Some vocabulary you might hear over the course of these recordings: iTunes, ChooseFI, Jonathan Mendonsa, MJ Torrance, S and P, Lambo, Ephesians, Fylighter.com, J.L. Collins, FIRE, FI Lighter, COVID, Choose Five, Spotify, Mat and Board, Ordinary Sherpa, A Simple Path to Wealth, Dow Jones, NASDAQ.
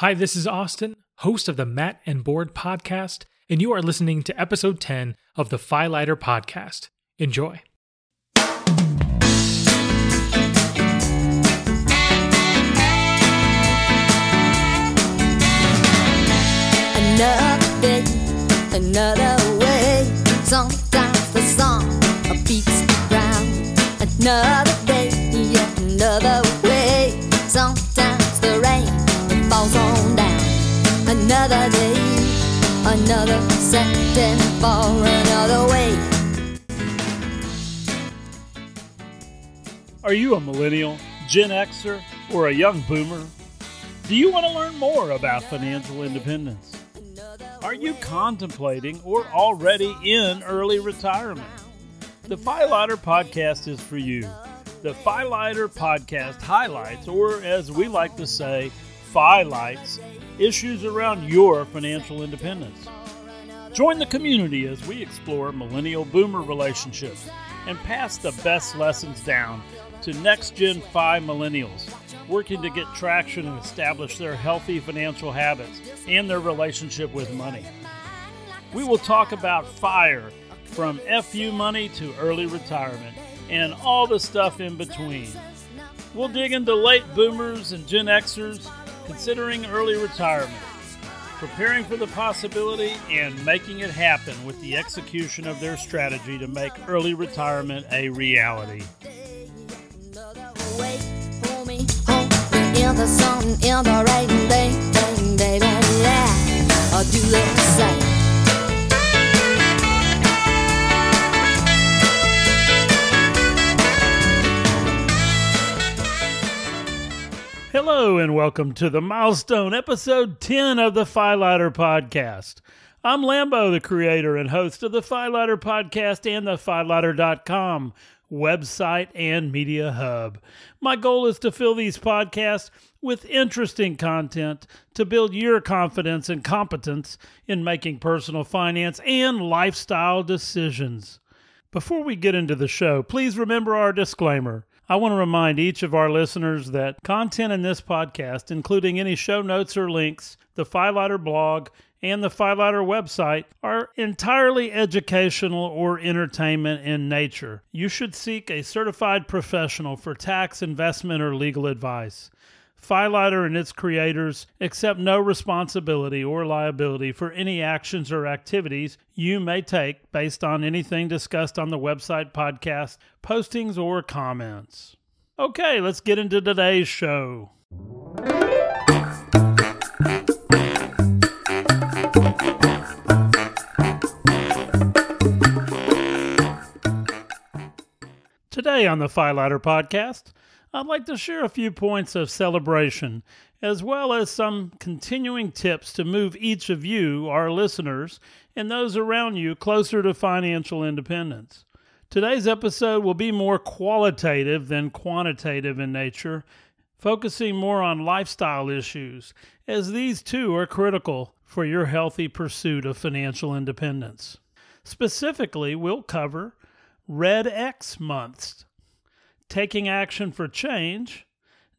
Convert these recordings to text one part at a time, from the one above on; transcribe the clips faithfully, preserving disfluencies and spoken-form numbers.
Hi, this is Austin, host of the Mat and Board podcast, and you are listening to episode ten of the Fylighter podcast. Enjoy. Another day, another way, sometimes the song beats the ground. Another day, yet another way, sometimes the rain falls on down. Another day, another setting for another way. Are you a millennial, Gen Xer, or a young boomer? Do you want to learn more about financial independence? Are you contemplating or already in early retirement? The Fylighter podcast is for you. The Fylighter podcast highlights, or as we like to say, Fylights issues around your financial independence. Join the community as we explore millennial-boomer relationships and pass the best lessons down to next-gen Fi millennials working to get traction and establish their healthy financial habits and their relationship with money. We will talk about FIRE, from F U money to early retirement, and all the stuff in between. We'll dig into late boomers and Gen Xers considering early retirement, preparing for the possibility, and making it happen with the execution of their strategy to make early retirement a reality. Hello and welcome to the milestone episode ten of the Fylighter podcast. I'm Lambo, the creator and host of the Fylighter podcast and the Fylighter dot com website and media hub. My goal is to fill these podcasts with interesting content to build your confidence and competence in making personal finance and lifestyle decisions. Before we get into the show, please remember our disclaimer. I want to remind each of our listeners that content in this podcast, including any show notes or links, the Fylighter blog, and the Fylighter website, are entirely educational or entertainment in nature. You should seek a certified professional for tax, investment, or legal advice. Fylighter and its creators accept no responsibility or liability for any actions or activities you may take based on anything discussed on the website, podcast, postings, or comments. Okay, let's get into today's show. Today on the Fylighter podcast, I'd like to share a few points of celebration, as well as some continuing tips to move each of you, our listeners, and those around you closer to financial independence. Today's episode will be more qualitative than quantitative in nature, focusing more on lifestyle issues, as these too are critical for your healthy pursuit of financial independence. Specifically, we'll cover Red X months, taking action for change,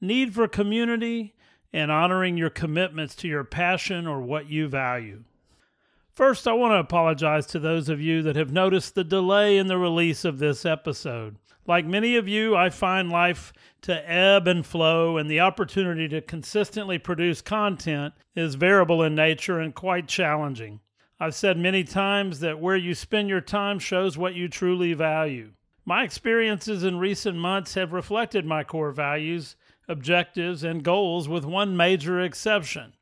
need for community, and honoring your commitments to your passion or what you value. First, I want to apologize to those of you that have noticed the delay in the release of this episode. Like many of you, I find life to ebb and flow, and the opportunity to consistently produce content is variable in nature and quite challenging. I've said many times that where you spend your time shows what you truly value. My experiences in recent months have reflected my core values, objectives, and goals, with one major exception,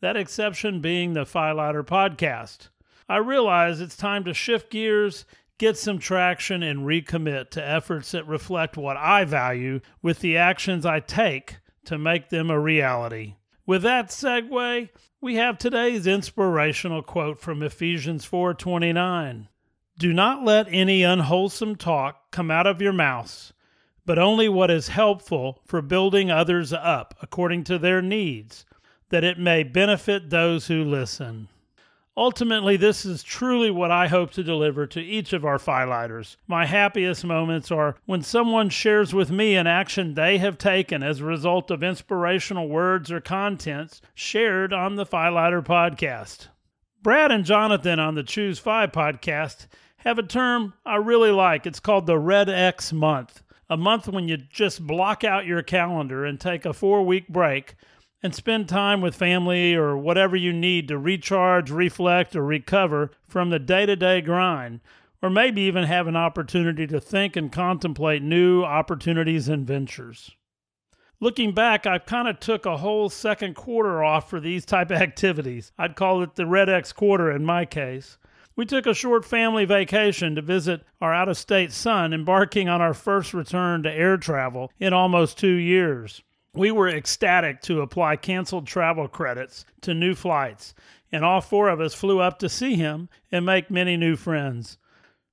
that exception being the Fylighter podcast. I realize it's time to shift gears, get some traction, and recommit to efforts that reflect what I value with the actions I take to make them a reality. With that segue, we have today's inspirational quote from Ephesians four twenty-nine. "Do not let any unwholesome talk come out of your mouths, but only what is helpful for building others up according to their needs, that it may benefit those who listen." Ultimately, this is truly what I hope to deliver to each of our Fylighters. My happiest moments are when someone shares with me an action they have taken as a result of inspirational words or contents shared on the Fylighter podcast. Brad and Jonathan on the Choose Five podcast have a term I really like. It's called the Red X Month, a month when you just block out your calendar and take a four-week break and spend time with family or whatever you need to recharge, reflect, or recover from the day-to-day grind, or maybe even have an opportunity to think and contemplate new opportunities and ventures. Looking back, I kind of took a whole second quarter off for these type of activities. I'd call it the Red X quarter in my case. We took a short family vacation to visit our out-of-state son, embarking on our first return to air travel in almost two years. We were ecstatic to apply canceled travel credits to new flights, and all four of us flew up to see him and make many new friends.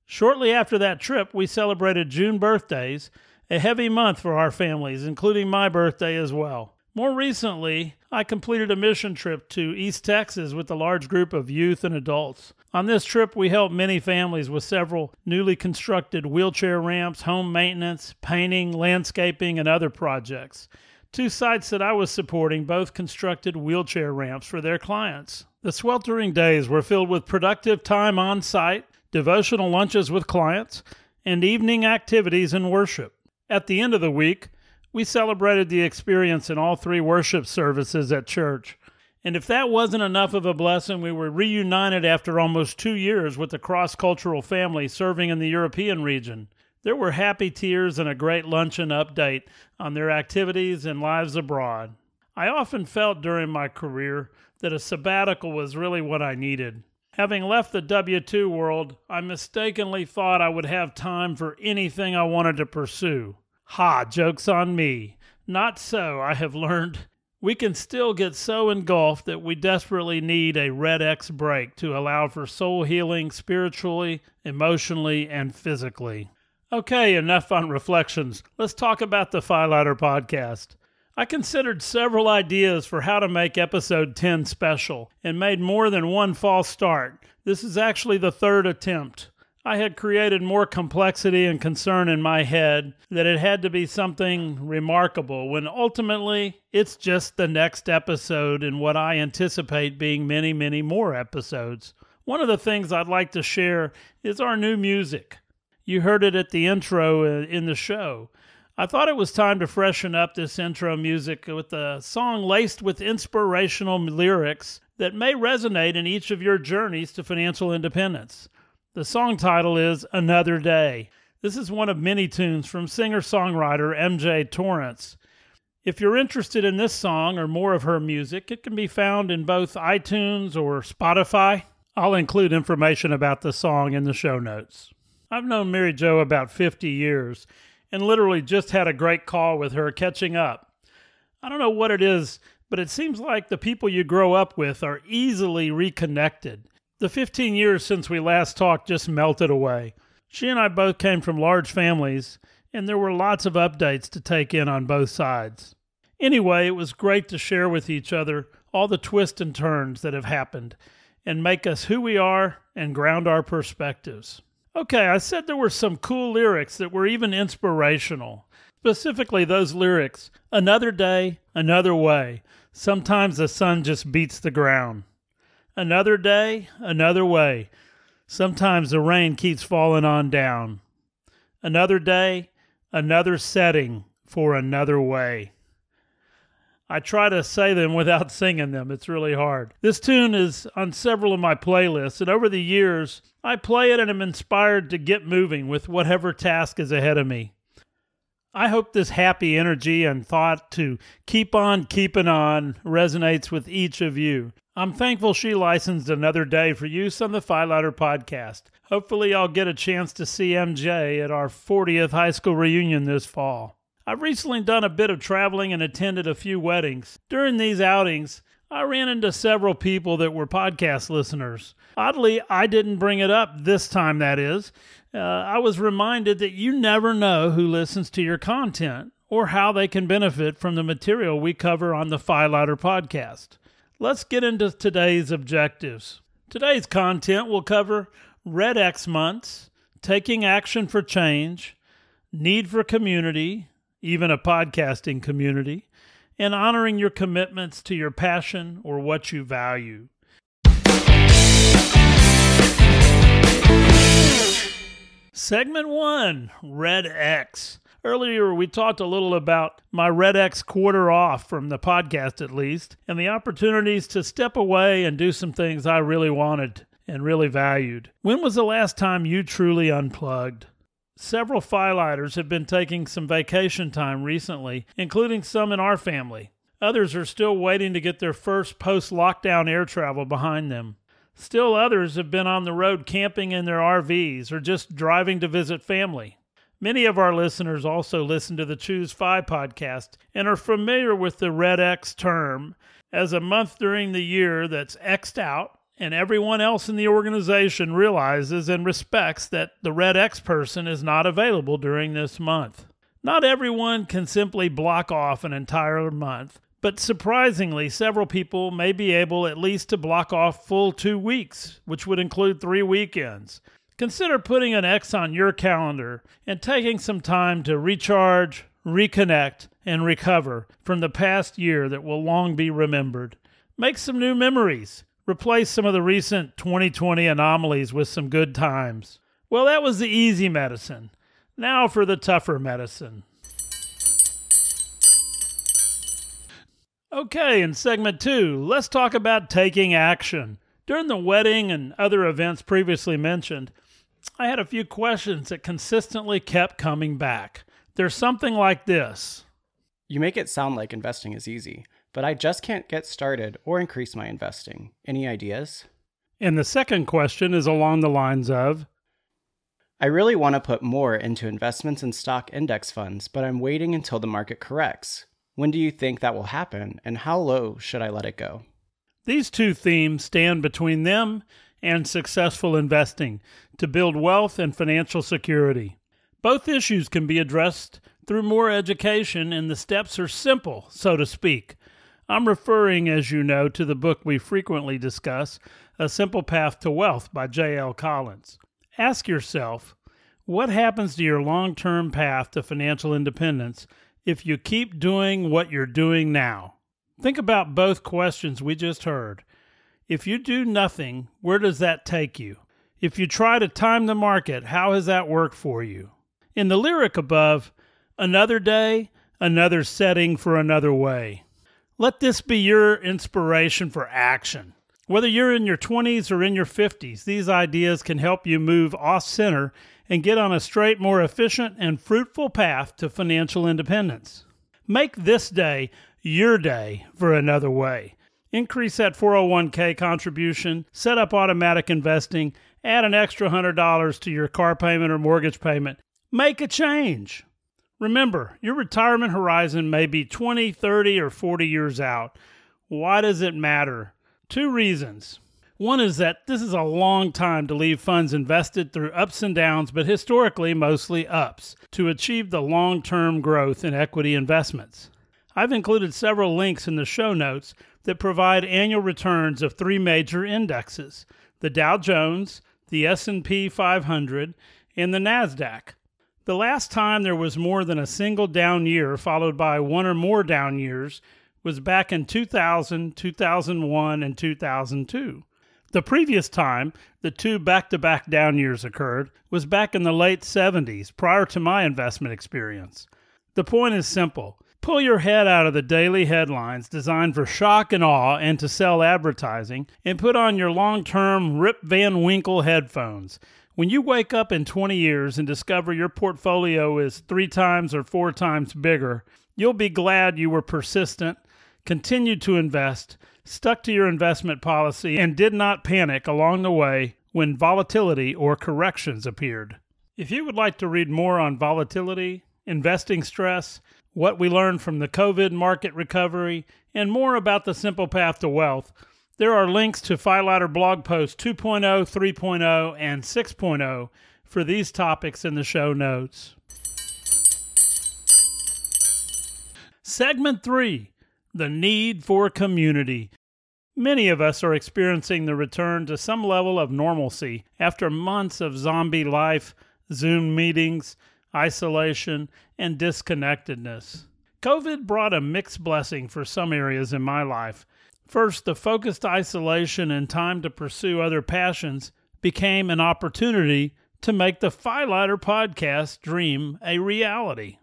Shortly after that trip, we celebrated June birthdays, a heavy month for our families, including my birthday as well. More recently, I completed a mission trip to East Texas with a large group of youth and adults. On this trip, we helped many families with several newly constructed wheelchair ramps, home maintenance, painting, landscaping, and other projects. Two sites that I was supporting both constructed wheelchair ramps for their clients. The sweltering days were filled with productive time on site, devotional lunches with clients, and evening activities and worship. At the end of the week, we celebrated the experience in all three worship services at church. And if that wasn't enough of a blessing, we were reunited after almost two years with a cross-cultural family serving in the European region. There were happy tears and a great luncheon update on their activities and lives abroad. I often felt during my career that a sabbatical was really what I needed. Having left the W two world, I mistakenly thought I would have time for anything I wanted to pursue. Ha, joke's on me. Not so, I have learned. We can still get so engulfed that we desperately need a Red X break to allow for soul healing spiritually, emotionally, and physically. Okay, enough on reflections. Let's talk about the Fylighter podcast. I considered several ideas for how to make episode ten special and made more than one false start. This is actually the third attempt. I had created more complexity and concern in my head that it had to be something remarkable when ultimately it's just the next episode and what I anticipate being many, many more episodes. One of the things I'd like to share is our new music. You heard it at the intro in the show. I thought it was time to freshen up this intro music with a song laced with inspirational lyrics that may resonate in each of your journeys to financial independence. The song title is Another Day. This is one of many tunes from singer-songwriter M J Torrance. If you're interested in this song or more of her music, it can be found in both iTunes or Spotify. I'll include information about the song in the show notes. I've known Mary Jo about fifty years and literally just had a great call with her catching up. I don't know what it is, but it seems like the people you grow up with are easily reconnected. The fifteen years since we last talked just melted away. She and I both came from large families, and there were lots of updates to take in on both sides. Anyway, it was great to share with each other all the twists and turns that have happened and make us who we are and ground our perspectives. Okay, I said there were some cool lyrics that were even inspirational. Specifically those lyrics, another day, another way. Sometimes the sun just beats the ground. Another day, another way. Sometimes the rain keeps falling on down. Another day, another setting for another way. I try to say them without singing them. It's really hard. This tune is on several of my playlists, and over the years, I play it and am inspired to get moving with whatever task is ahead of me. I hope this happy energy and thought to keep on keeping on resonates with each of you. I'm thankful she licensed Another Day for use on the Fylighter podcast. Hopefully I'll get a chance to see M J at our fortieth high school reunion this fall. I've recently done a bit of traveling and attended a few weddings. During these outings, I ran into several people that were podcast listeners. Oddly, I didn't bring it up this time, that is. Uh, I was reminded that you never know who listens to your content or how they can benefit from the material we cover on the Fylighter podcast. Let's get into today's objectives. Today's content will cover Red X months, taking action for change, need for community, even a podcasting community, and honoring your commitments to your passion or what you value. Segment one, Red X. Earlier, we talked a little about my Red X quarter off from the podcast, at least, and the opportunities to step away and do some things I really wanted and really valued. When was the last time you truly unplugged? Several Fylighters have been taking some vacation time recently, including some in our family. Others are still waiting to get their first post-lockdown air travel behind them. Still others have been on the road camping in their R Vs or just driving to visit family. Many of our listeners also listen to the Choose Five podcast and are familiar with the Red X term as a month during the year that's X'd out, and everyone else in the organization realizes and respects that the Red X person is not available during this month. Not everyone can simply block off an entire month, but surprisingly, several people may be able at least to block off full two weeks, which would include three weekends. Consider putting an X on your calendar and taking some time to recharge, reconnect, and recover from the past year that will long be remembered. Make some new memories. Replace some of the recent twenty twenty anomalies with some good times. Well, that was the easy medicine. Now for the tougher medicine. Okay, in segment two, let's talk about taking action. During the wedding and other events previously mentioned, I had a few questions that consistently kept coming back. There's something like this. You make it sound like investing is easy, but I just can't get started or increase my investing. Any ideas? And the second question is along the lines of, I really want to put more into investments in stock index funds, but I'm waiting until the market corrects. When do you think that will happen, and how low should I let it go? These two themes stand between them and successful investing to build wealth and financial security. Both issues can be addressed through more education, and the steps are simple, so to speak. I'm referring, as you know, to the book we frequently discuss, A Simple Path to Wealth by J L Collins. Ask yourself, what happens to your long-term path to financial independence if you keep doing what you're doing now? Think about both questions we just heard. If you do nothing, where does that take you? If you try to time the market, how has that worked for you? In the lyric above, another day, another setting for another way. Let this be your inspiration for action. Whether you're in your twenties or in your fifties, these ideas can help you move off-center and get on a straight, more efficient, and fruitful path to financial independence. Make this day your day for another way. Increase that four oh one k contribution, set up automatic investing, add an extra one hundred dollars to your car payment or mortgage payment. Make a change. Remember, your retirement horizon may be twenty, thirty, or forty years out. Why does it matter? Two reasons. One is that this is a long time to leave funds invested through ups and downs, but historically mostly ups, to achieve the long-term growth in equity investments. I've included several links in the show notes that provide annual returns of three major indexes, the Dow Jones, the S and P five hundred, and the NASDAQ. The last time there was more than a single down year followed by one or more down years was back in two thousand, two thousand one, and two thousand two. The previous time the two back-to-back down years occurred was back in the late seventies, prior to my investment experience. The point is simple. Pull your head out of the daily headlines designed for shock and awe and to sell advertising, and put on your long-term Rip Van Winkle headphones. When you wake up in twenty years and discover your portfolio is three times or four times bigger, you'll be glad you were persistent, continued to invest, stuck to your investment policy, and did not panic along the way when volatility or corrections appeared. If you would like to read more on volatility, investing stress, what we learned from the COVID market recovery, and more about the simple path to wealth, there are links to Fylighter blog posts two point oh, three point oh, and six point oh for these topics in the show notes. Segment three, the need for community. Many of us are experiencing the return to some level of normalcy after months of zombie life, Zoom meetings, isolation, and disconnectedness. COVID brought a mixed blessing for some areas in my life. First, the focused isolation and time to pursue other passions became an opportunity to make the F I Lighter podcast dream a reality.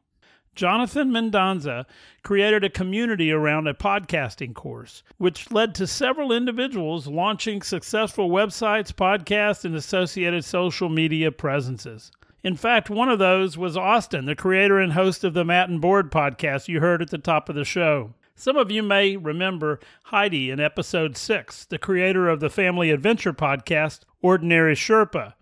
Jonathan Mendonsa created a community around a podcasting course, which led to several individuals launching successful websites, podcasts, and associated social media presences. In fact, one of those was Austin, the creator and host of the Mat and Board podcast you heard at the top of the show. Some of you may remember Heidi in episode six, the creator of the family adventure podcast, Ordinary Sherpa.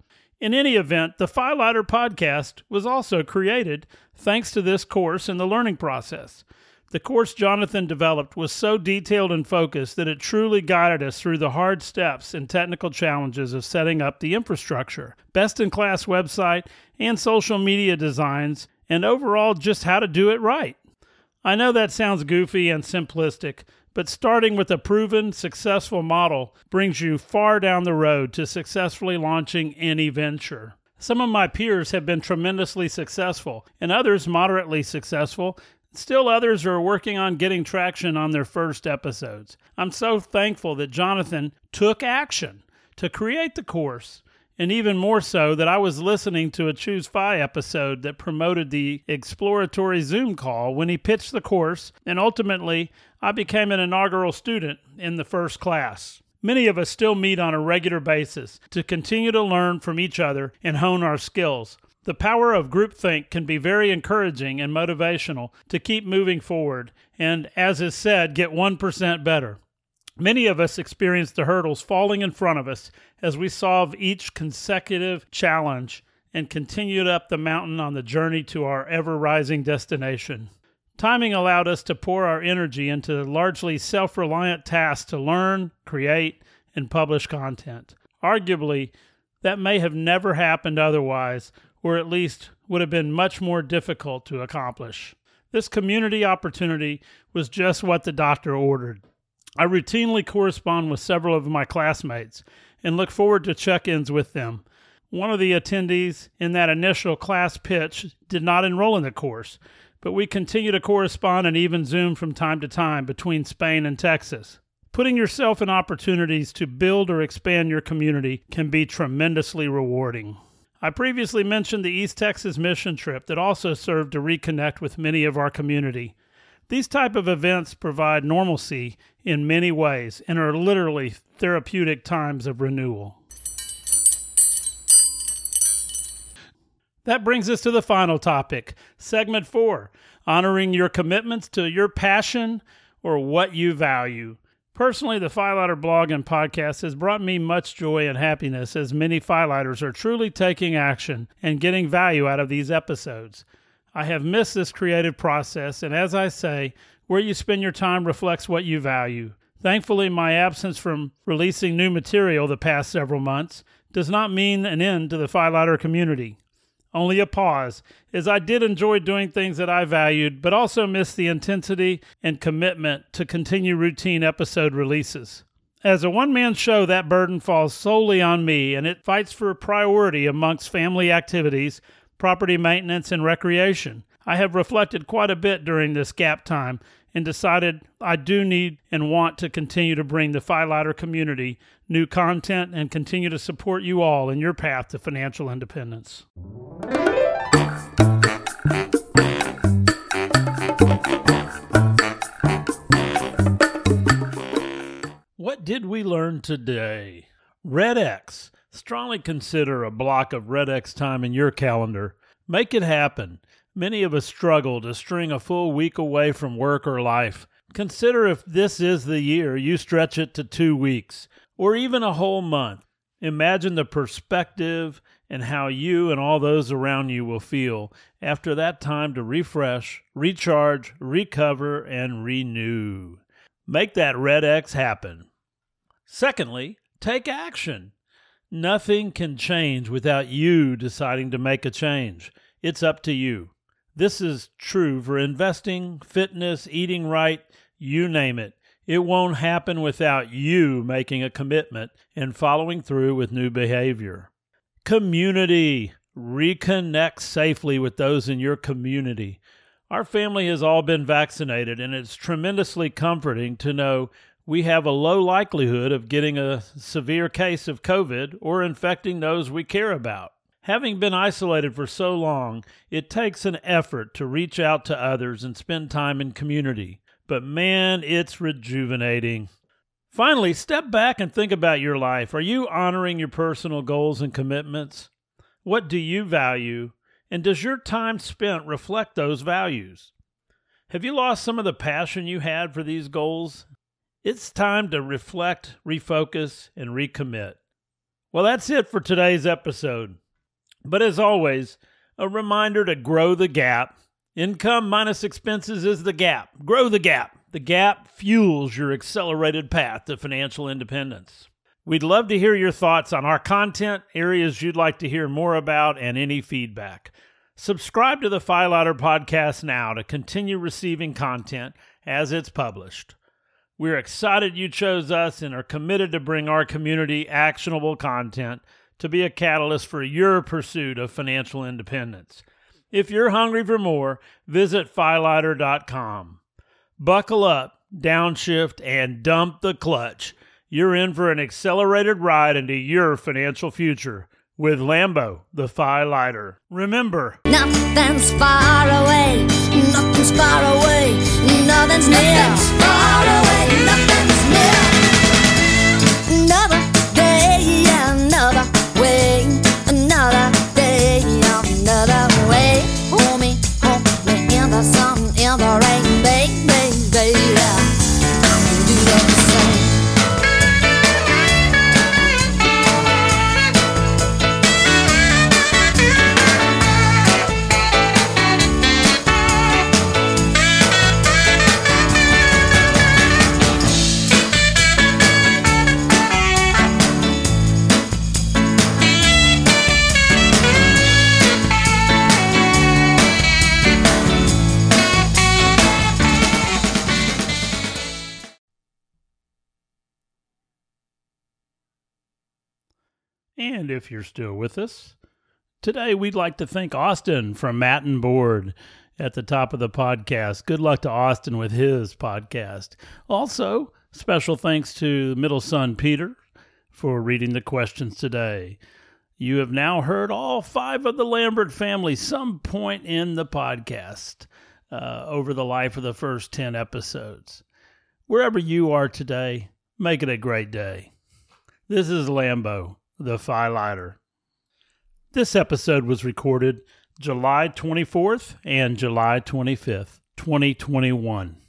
In any event, the Fylighter podcast was also created thanks to this course and the learning process. The course Jonathan developed was so detailed and focused that it truly guided us through the hard steps and technical challenges of setting up the infrastructure, best-in-class website, and social media designs, and overall just how to do it right. I know that sounds goofy and simplistic, but starting with a proven, successful model brings you far down the road to successfully launching any venture. Some of my peers have been tremendously successful, and others moderately successful. Still others are working on getting traction on their first episodes. I'm so thankful that Jonathan took action to create the course, and even more so that I was listening to a ChooseFI episode that promoted the exploratory Zoom call when he pitched the course, and ultimately I became an inaugural student in the first class. Many of us still meet on a regular basis to continue to learn from each other and hone our skills. The power of groupthink can be very encouraging and motivational to keep moving forward and, as is said, get one percent better. Many of us experience the hurdles falling in front of us as we solve each consecutive challenge and continue up the mountain on the journey to our ever-rising destination. Timing allowed us to pour our energy into largely self-reliant tasks to learn, create, and publish content. Arguably, that may have never happened otherwise, or at least would have been much more difficult to accomplish. This community opportunity was just what the doctor ordered. I routinely correspond with several of my classmates and look forward to check-ins with them. One of the attendees in that initial class pitch did not enroll in the course, but we continue to correspond and even Zoom from time to time between Spain and Texas. Putting yourself in opportunities to build or expand your community can be tremendously rewarding. I previously mentioned the East Texas mission trip that also served to reconnect with many of our community. These type of events provide normalcy in many ways and are literally therapeutic times of renewal. That brings us to the final topic, segment four, honoring your commitments to your passion or what you value. Personally, the Fylighter blog and podcast has brought me much joy and happiness as many Fylighters are truly taking action and getting value out of these episodes. I have missed this creative process, and as I say, where you spend your time reflects what you value. Thankfully, my absence from releasing new material the past several months does not mean an end to the Fylighter community. Only a pause, as I did enjoy doing things that I valued, but also missed the intensity and commitment to continue routine episode releases. As a one-man show, that burden falls solely on me, and it fights for priority amongst family activities, property maintenance, and recreation. I have reflected quite a bit during this gap time and decided I do need and want to continue to bring the Fylighter community new content and continue to support you all in your path to financial independence. What did we learn today? Red X. Strongly consider a block of Red X time in your calendar. Make it happen. Many of us struggle to string a full week away from work or life. Consider if this is the year you stretch it to two weeks or even a whole month. Imagine the perspective and how you and all those around you will feel after that time to refresh, recharge, recover, and renew. Make that Red X happen. Secondly, take action. Nothing can change without you deciding to make a change. It's up to you. This is true for investing, fitness, eating right, you name it. It won't happen without you making a commitment and following through with new behavior. Community. Reconnect safely with those in your community. Our family has all been vaccinated, and it's tremendously comforting to know we have a low likelihood of getting a severe case of COVID or infecting those we care about. Having been isolated for so long, it takes an effort to reach out to others and spend time in community. But man, it's rejuvenating. Finally, step back and think about your life. Are you honoring your personal goals and commitments? What do you value? And does your time spent reflect those values? Have you lost some of the passion you had for these goals? It's time to reflect, refocus, and recommit. Well, that's it for today's episode. But as always, a reminder to grow the gap. Income minus expenses is the gap. Grow the gap. The gap fuels your accelerated path to financial independence. We'd love to hear your thoughts on our content, areas you'd like to hear more about, and any feedback. Subscribe to the Fylighter podcast now to continue receiving content as it's published. We're excited you chose us and are committed to bring our community actionable content to be a catalyst for your pursuit of financial independence. If you're hungry for more, visit Fylighter dot com. Buckle up, downshift, and dump the clutch. You're in for an accelerated ride into your financial future with Lambo, the Fylighter. Remember, nothing's far away, nothing's far away, nothing's near, nothing's far away, nothing's near. Another day, another way, another day, another way. Hold me, hold me in the sun, in the rain, baby, baby. And if you're still with us, today we'd like to thank Austin from Mat and Board at the top of the podcast. Good luck to Austin with his podcast. Also, special thanks to middle son Peter for reading the questions today. You have now heard all five of the Lambert family some point in the podcast uh, over the life of the first ten episodes. Wherever you are today, make it a great day. This is Lambo, the Fylighter. This episode was recorded July twenty-fourth and July twenty-fifth, twenty twenty-one.